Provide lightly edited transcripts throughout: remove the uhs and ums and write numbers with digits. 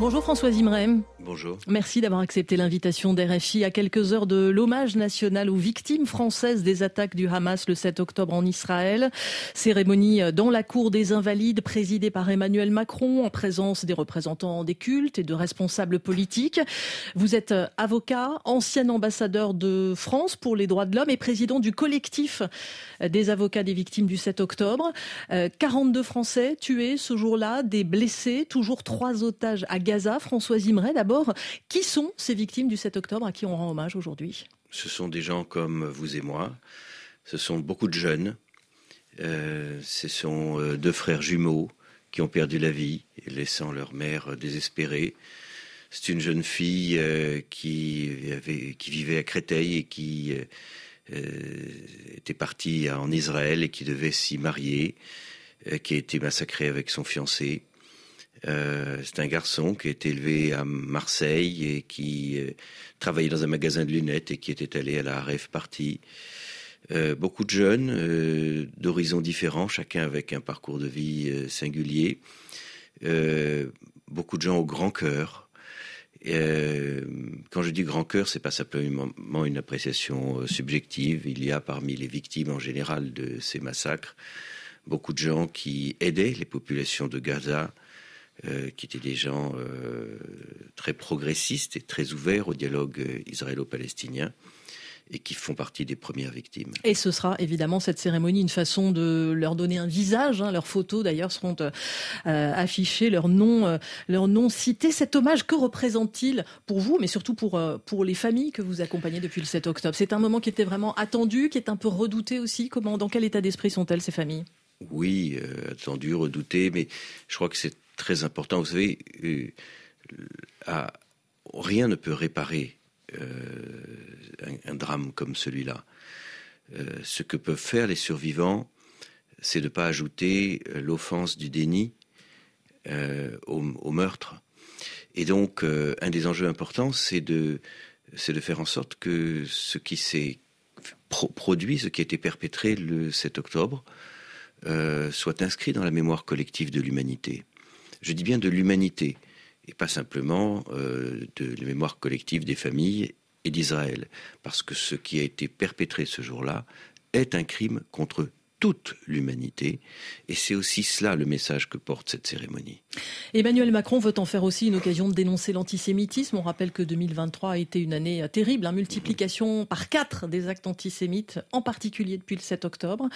Bonjour François Zimeray. Bonjour. Merci d'avoir accepté l'invitation d'RFI à quelques heures de l'hommage national aux victimes françaises des attaques du Hamas le 7 octobre en Israël. Cérémonie dans la cour des Invalides présidée par Emmanuel Macron en présence des représentants des cultes et de responsables politiques. Vous êtes avocat, ancien ambassadeur de France pour les droits de l'homme et président du collectif des avocats des victimes du 7 octobre. 42 Français tués ce jour-là, des blessés, toujours 3 otages à Gaza. François Zimeray, d'abord, qui sont ces victimes du 7 octobre à qui on rend hommage aujourd'hui? Ce sont des gens comme vous et moi, ce sont beaucoup de jeunes, ce sont deux frères jumeaux qui ont perdu la vie, laissant leur mère désespérée. C'est une jeune fille qui vivait à Créteil et qui était partie en Israël et qui devait s'y marier, qui a été massacrée avec son fiancé. C'est un garçon qui a été élevé à Marseille et qui travaillait dans un magasin de lunettes et qui était allé à la RF Party. Beaucoup de jeunes d'horizons différents, chacun avec un parcours de vie singulier. Beaucoup de gens au grand cœur. Quand je dis grand cœur, c'est pas simplement une appréciation subjective. Il y a parmi les victimes en général de ces massacres beaucoup de gens qui aidaient les populations de Gaza, qui étaient des gens très progressistes et très ouverts au dialogue israélo-palestinien et qui font partie des premières victimes. Et ce sera évidemment cette cérémonie une façon de leur donner un visage. Leurs photos d'ailleurs seront affichées, leur nom cité. Cet hommage, que représente-t-il pour vous, mais surtout pour les familles que vous accompagnez depuis le 7 octobre? C'est un moment qui était vraiment attendu, qui est un peu redouté aussi. Dans quel état d'esprit sont-elles, ces familles? Oui, attendu, redouté, mais je crois que c'est très important. Vous savez, rien ne peut réparer un drame comme celui-là. Ce que peuvent faire les survivants, c'est de ne pas ajouter l'offense du déni au meurtre. Et donc, un des enjeux importants, c'est de faire en sorte que ce qui s'est produit, ce qui a été perpétré le 7 octobre, soit inscrit dans la mémoire collective de l'humanité. Je dis bien de l'humanité, et pas simplement de la mémoire collective des familles et d'Israël. Parce que ce qui a été perpétré ce jour-là est un crime contre toute l'humanité. Et c'est aussi cela le message que porte cette cérémonie. Emmanuel Macron veut en faire aussi une occasion de dénoncer l'antisémitisme. On rappelle que 2023 a été une année terrible, multiplication par 4 des actes antisémites, en particulier depuis le 7 octobre.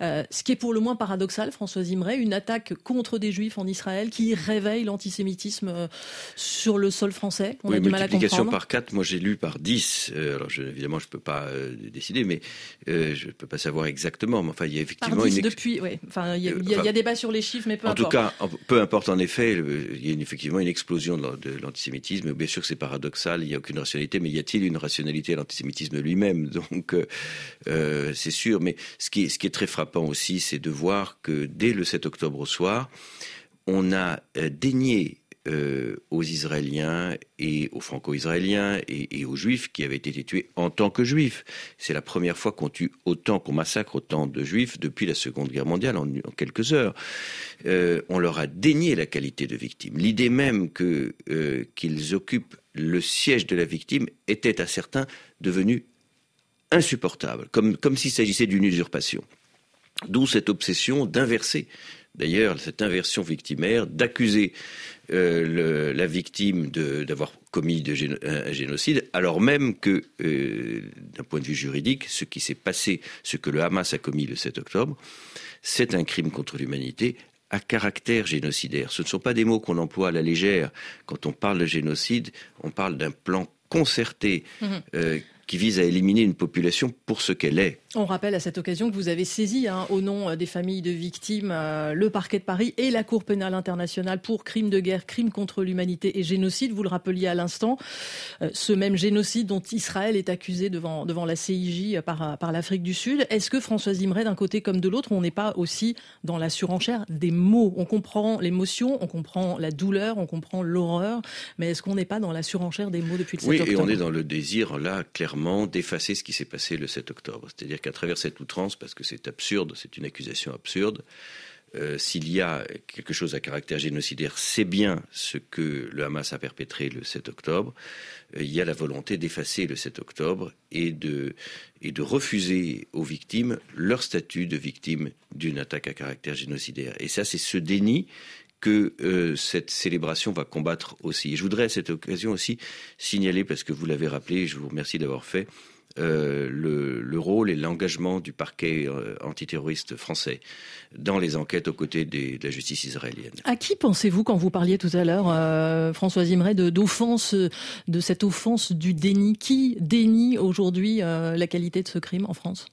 Ce qui est pour le moins paradoxal, François Zimeray, une attaque contre des juifs en Israël qui réveille l'antisémitisme sur le sol français. On a du mal à comprendre. Multiplication par 4, moi j'ai lu par 10. Alors évidemment je ne peux pas décider, mais je ne peux pas savoir exactement. Mais enfin, il y a effectivement il y a débat sur les chiffres, mais peu importe. En tout cas, peu importe en effet, il y a effectivement une explosion de l'antisémitisme. Bien sûr que c'est paradoxal, il n'y a aucune rationalité, mais y a-t-il une rationalité à l'antisémitisme lui-même? Donc, c'est sûr. Mais ce qui est très frappant aussi, c'est de voir que dès le 7 octobre au soir, on a dénié aux Israéliens et aux Franco-Israéliens et aux Juifs qui avaient été tués en tant que Juifs. C'est la première fois qu'on massacre autant de Juifs depuis la Seconde Guerre mondiale en quelques heures. On leur a dénié la qualité de victime. L'idée même qu'ils occupent le siège de la victime était à certains devenue insupportable, comme s'il s'agissait d'une usurpation. D'où cette obsession d'inverser. D'ailleurs, cette inversion victimaire, d'accuser la victime d'avoir commis un génocide, alors même que, d'un point de vue juridique, ce qui s'est passé, ce que le Hamas a commis le 7 octobre, c'est un crime contre l'humanité à caractère génocidaire. Ce ne sont pas des mots qu'on emploie à la légère. Quand on parle de génocide, on parle d'un plan concerté, qui vise à éliminer une population pour ce qu'elle est. On rappelle à cette occasion que vous avez saisi, au nom des familles de victimes, le parquet de Paris et la Cour pénale internationale pour crimes de guerre, crimes contre l'humanité et génocide. Vous le rappeliez à l'instant, ce même génocide dont Israël est accusé devant la CIJ par l'Afrique du Sud. Est-ce que François Zimeray, d'un côté comme de l'autre, on n'est pas aussi dans la surenchère des mots? On comprend l'émotion, on comprend la douleur, on comprend l'horreur, mais est-ce qu'on n'est pas dans la surenchère des mots depuis le 7 octobre? Oui, et on est dans le désir, là, clairement, d'effacer ce qui s'est passé le 7 octobre. C'est-à-dire qu'à travers cette outrance, parce que c'est absurde, c'est une accusation absurde, S'il y a quelque chose à caractère génocidaire, c'est bien ce que le Hamas a perpétré le 7 octobre. Il y a la volonté d'effacer le 7 octobre et de refuser aux victimes leur statut de victime d'une attaque à caractère génocidaire. Et ça, c'est ce déni que cette célébration va combattre aussi. Et je voudrais à cette occasion aussi signaler, parce que vous l'avez rappelé, je vous remercie d'avoir fait, le rôle et l'engagement du parquet antiterroriste français dans les enquêtes aux côtés de la justice israélienne. À qui pensez-vous quand vous parliez tout à l'heure, François Zimeray, de cette offense du déni? Qui dénie aujourd'hui la qualité de ce crime en France?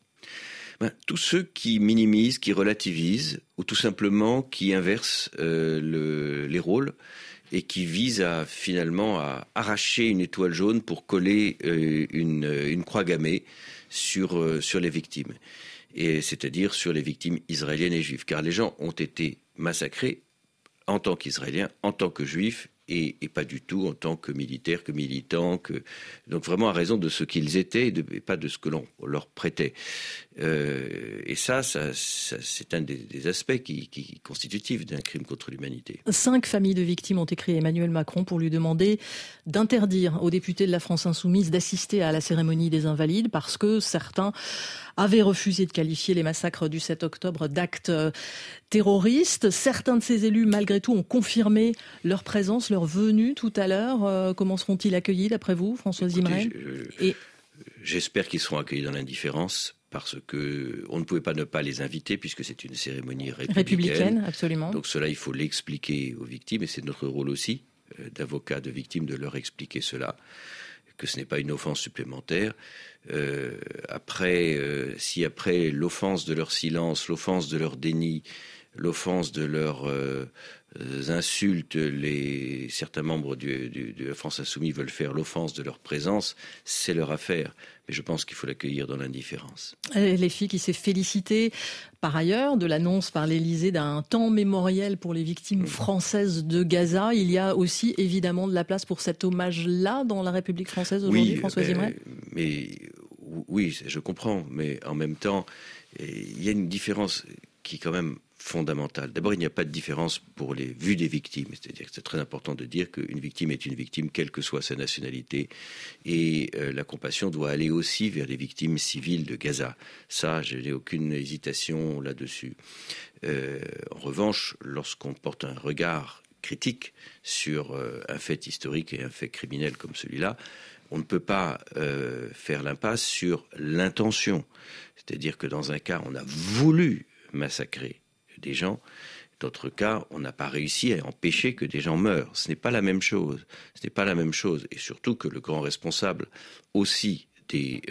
Tous ceux qui minimisent, qui relativisent, ou tout simplement qui inversent les rôles et qui visent à arracher une étoile jaune pour coller une croix gammée sur les victimes, et c'est-à-dire sur les victimes israéliennes et juives, car les gens ont été massacrés en tant qu'Israéliens, en tant que Juifs, et pas du tout en tant que militaires, que militants, donc vraiment à raison de ce qu'ils étaient et pas de ce que l'on leur prêtait. Et ça c'est un des aspects qui constitutifs d'un crime contre l'humanité. 5 familles de victimes ont écrit à Emmanuel Macron pour lui demander d'interdire aux députés de la France Insoumise d'assister à la cérémonie des Invalides parce que certains avaient refusé de qualifier les massacres du 7 octobre d'actes terroristes. Certains de ces élus, malgré tout, ont confirmé leur présence, leur venue tout à l'heure. Comment seront-ils accueillis, d'après vous, François Zimeray? J'espère qu'ils seront accueillis dans l'indifférence, parce que on ne pouvait pas ne pas les inviter, puisque c'est une cérémonie républicaine. Absolument. Donc cela, il faut l'expliquer aux victimes, et c'est notre rôle aussi, d'avocats de victimes, de leur expliquer cela, que ce n'est pas une offense supplémentaire. Si après l'offense de leur silence, l'offense de leur déni, l'offense de leurs insultes, certains membres de France Insoumise veulent faire l'offense de leur présence, c'est leur affaire. Mais je pense qu'il faut l'accueillir dans l'indifférence. Les filles qui s'est félicitée par ailleurs de l'annonce par l'Élysée d'un temps mémoriel pour les victimes françaises de Gaza. Il y a aussi évidemment de la place pour cet hommage-là dans la République française aujourd'hui, François Zimeray ? Oui, je comprends, mais en même temps, il y a une différence qui est quand même fondamentale. D'abord, il n'y a pas de différence pour les vues des victimes. C'est-à-dire que c'est très important de dire qu'une victime est une victime, quelle que soit sa nationalité. Et la compassion doit aller aussi vers les victimes civiles de Gaza. Ça, je n'ai aucune hésitation là-dessus. En revanche, lorsqu'on porte un regard critique sur un fait historique et un fait criminel comme celui-là, on ne peut pas faire l'impasse sur l'intention. C'est-à-dire que dans un cas, on a voulu massacrer des gens. D'autres cas, on n'a pas réussi à empêcher que des gens meurent. Ce n'est pas la même chose. Et surtout que le grand responsable aussi des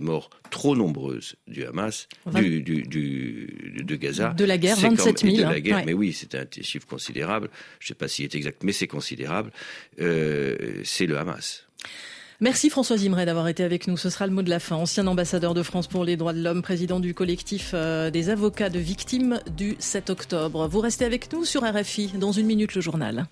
morts trop nombreuses du Hamas, de Gaza. De la guerre, 27 000. De la guerre, mais oui, c'est un chiffre considérable. Je ne sais pas s'il est exact, mais c'est considérable. C'est le Hamas. Merci François Zimeray d'avoir été avec nous. Ce sera le mot de la fin. Ancien ambassadeur de France pour les droits de l'homme, président du collectif des avocats de victimes du 7 octobre. Vous restez avec nous sur RFI. Dans une minute, le journal.